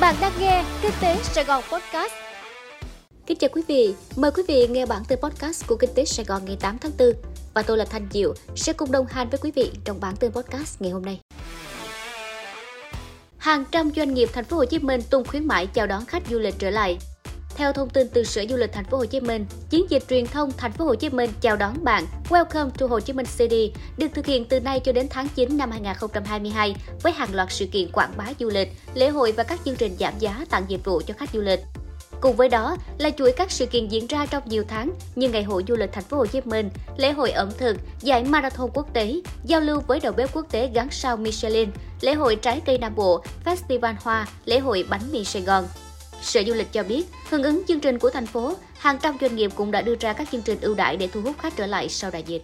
Bạn đang nghe Kinh tế Sài Gòn Podcast. Kính chào quý vị, mời quý vị nghe bản tin podcast của Kinh tế Sài Gòn ngày 8 tháng 4. Và tôi là Thanh Diệu sẽ cùng đồng hành với quý vị trong bản tin podcast ngày hôm nay. Hàng trăm doanh nghiệp Thành phố Hồ Chí Minh tung khuyến mãi chào đón khách du lịch trở lại. Theo thông tin từ Sở Du lịch Thành phố Hồ Chí Minh, chiến dịch truyền thông Thành phố Hồ Chí Minh chào đón bạn Welcome to Hồ Chí Minh City được thực hiện từ nay cho đến tháng 9 năm 2022 với hàng loạt sự kiện quảng bá du lịch, lễ hội và các chương trình giảm giá tặng dịch vụ cho khách du lịch. Cùng với đó là chuỗi các sự kiện diễn ra trong nhiều tháng như Ngày hội du lịch Thành phố Hồ Chí Minh, lễ hội ẩm thực, giải marathon quốc tế, giao lưu với đầu bếp quốc tế gắn sao Michelin, lễ hội trái cây Nam Bộ, festival hoa, lễ hội bánh mì Sài Gòn. Sở Du lịch cho biết, hưởng ứng chương trình của thành phố, hàng trăm doanh nghiệp cũng đã đưa ra các chương trình ưu đãi để thu hút khách trở lại sau đại dịch.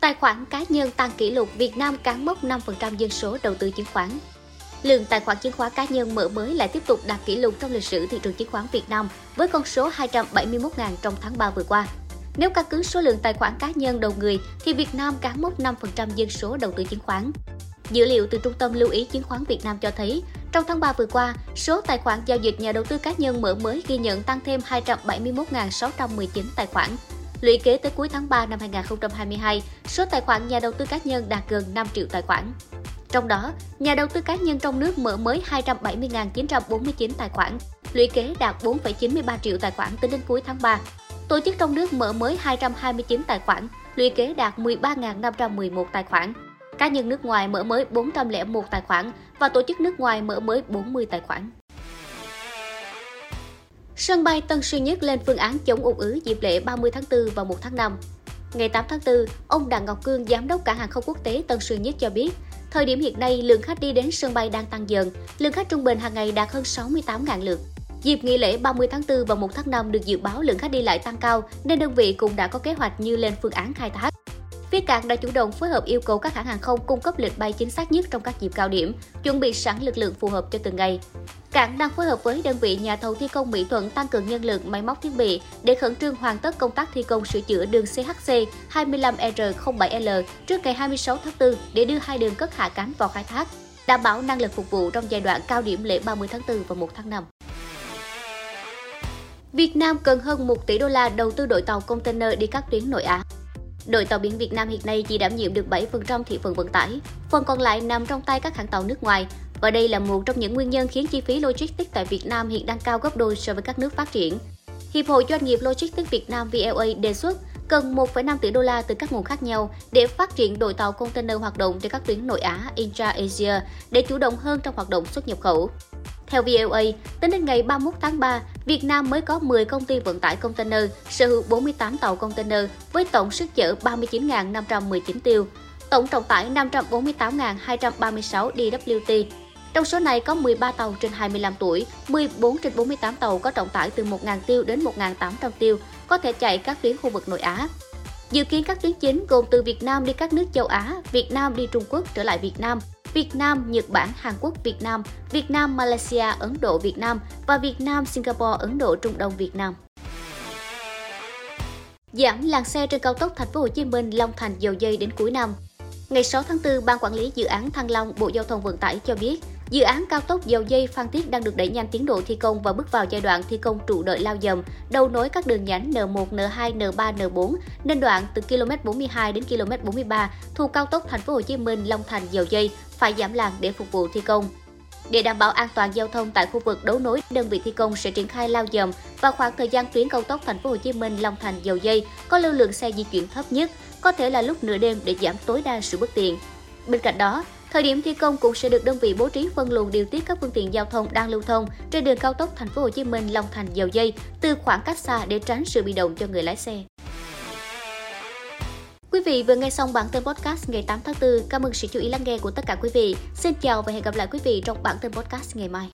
Tài khoản cá nhân tăng kỷ lục, Việt Nam cán mốc 5% dân số đầu tư chứng khoán. Lượng tài khoản chứng khoán cá nhân mở mới lại tiếp tục đạt kỷ lục trong lịch sử thị trường chứng khoán Việt Nam với con số 271.000 trong tháng 3 vừa qua. Nếu căn cứ số lượng tài khoản cá nhân đầu người thì Việt Nam cán mốc 5% dân số đầu tư chứng khoán. Dữ liệu từ Trung tâm Lưu ký Chứng khoán Việt Nam cho thấy, trong tháng 3 vừa qua, số tài khoản giao dịch nhà đầu tư cá nhân mở mới ghi nhận tăng thêm 271.619 tài khoản. Lũy kế tới cuối tháng 3 năm 2022, số tài khoản nhà đầu tư cá nhân đạt gần 5 triệu tài khoản. Trong đó, nhà đầu tư cá nhân trong nước mở mới 270.949 tài khoản, lũy kế đạt 4,93 triệu tài khoản tính đến cuối tháng 3. Tổ chức trong nước mở mới 229 tài khoản, lũy kế đạt 13.511 tài khoản. Cá nhân nước ngoài mở mới 401 tài khoản và tổ chức nước ngoài mở mới 40 tài khoản. Sân bay Tân Sơn Nhất lên phương án chống ùn ứ dịp lễ 30 tháng 4 và 1 tháng 5. Ngày 8 tháng 4, ông Đặng Ngọc Cương, giám đốc cảng hàng không quốc tế Tân Sơn Nhất cho biết, thời điểm hiện nay lượng khách đi đến sân bay đang tăng dần, lượng khách trung bình hàng ngày đạt hơn 68.000 lượt. Dịp nghỉ lễ 30 tháng 4 và 1 tháng 5 được dự báo lượng khách đi lại tăng cao nên đơn vị cũng đã có kế hoạch như lên phương án khai thác. Phía cảng đã chủ động phối hợp yêu cầu các hãng hàng không cung cấp lịch bay chính xác nhất trong các dịp cao điểm, chuẩn bị sẵn lực lượng phù hợp cho từng ngày. Cảng đang phối hợp với đơn vị nhà thầu thi công Mỹ Thuận tăng cường nhân lực, máy móc thiết bị để khẩn trương hoàn tất công tác thi công sửa chữa đường CHC-25R07L trước ngày 26 tháng 4 để đưa hai đường cất hạ cánh vào khai thác, đảm bảo năng lực phục vụ trong giai đoạn cao điểm lễ 30 tháng 4 và 1 tháng 5. Việt Nam cần hơn 1 tỷ đô la đầu tư đội tàu container đi các tuyến nội Á. Đội tàu biển Việt Nam hiện nay chỉ đảm nhiệm được 7% thị phần vận tải, phần còn lại nằm trong tay các hãng tàu nước ngoài. Và đây là một trong những nguyên nhân khiến chi phí logistics tại Việt Nam hiện đang cao gấp đôi so với các nước phát triển. Hiệp hội Doanh nghiệp Logistics Việt Nam VLA đề xuất cần 1,5 tỷ đô la từ các nguồn khác nhau để phát triển đội tàu container hoạt động trên các tuyến nội Á, Intra-Asia để chủ động hơn trong hoạt động xuất nhập khẩu. Theo VLA, tính đến ngày 31 tháng 3, Việt Nam mới có 10 công ty vận tải container, sở hữu 48 tàu container với tổng sức chở 39.519 tiêu, tổng trọng tải 548.236 DWT. Trong số này có 13 tàu trên 25 tuổi, 14 trên 48 tàu có trọng tải từ 1.000 tiêu đến 1.800 tiêu, có thể chạy các tuyến khu vực nội Á. Dự kiến các tuyến chính gồm từ Việt Nam đi các nước châu Á, Việt Nam đi Trung Quốc trở lại Việt Nam, Nhật Bản, Hàn Quốc, Việt Nam, Malaysia, Ấn Độ, Việt Nam và Việt Nam, Singapore, Ấn Độ, Trung Đông, Việt Nam. Giảm làn xe trên cao tốc Thành phố Hồ Chí Minh Long Thành Dầu Giây đến cuối năm. Ngày 6 tháng 4, Ban quản lý dự án Thăng Long, Bộ Giao thông Vận tải cho biết, dự án cao tốc Dầu Giây Phan Thiết đang được đẩy nhanh tiến độ thi công và bước vào giai đoạn thi công trụ đợi lao dầm, đầu nối các đường nhánh N1, N2, N3, N4 nên đoạn từ km 42 đến km 43 thuộc cao tốc Thành phố Hồ Chí Minh Long Thành Dầu Giây phải giảm làn để phục vụ thi công. Để đảm bảo an toàn giao thông tại khu vực đấu nối, đơn vị thi công sẽ triển khai lao dầm vào khoảng thời gian tuyến cao tốc Thành phố Hồ Chí Minh Long Thành Dầu Giây có lưu lượng xe di chuyển thấp nhất, có thể là lúc nửa đêm để giảm tối đa sự bất tiện. Bên cạnh đó, thời điểm thi công cũng sẽ được đơn vị bố trí phân luồng điều tiết các phương tiện giao thông đang lưu thông trên đường cao tốc Thành phố Hồ Chí Minh Long Thành Dầu Giây từ khoảng cách xa để tránh sự bị động cho người lái xe. Quý vị vừa nghe xong bản tin podcast ngày 8 tháng 4. Cảm ơn sự chú ý lắng nghe của tất cả quý vị. Xin chào và hẹn gặp lại quý vị trong bản tin podcast ngày mai.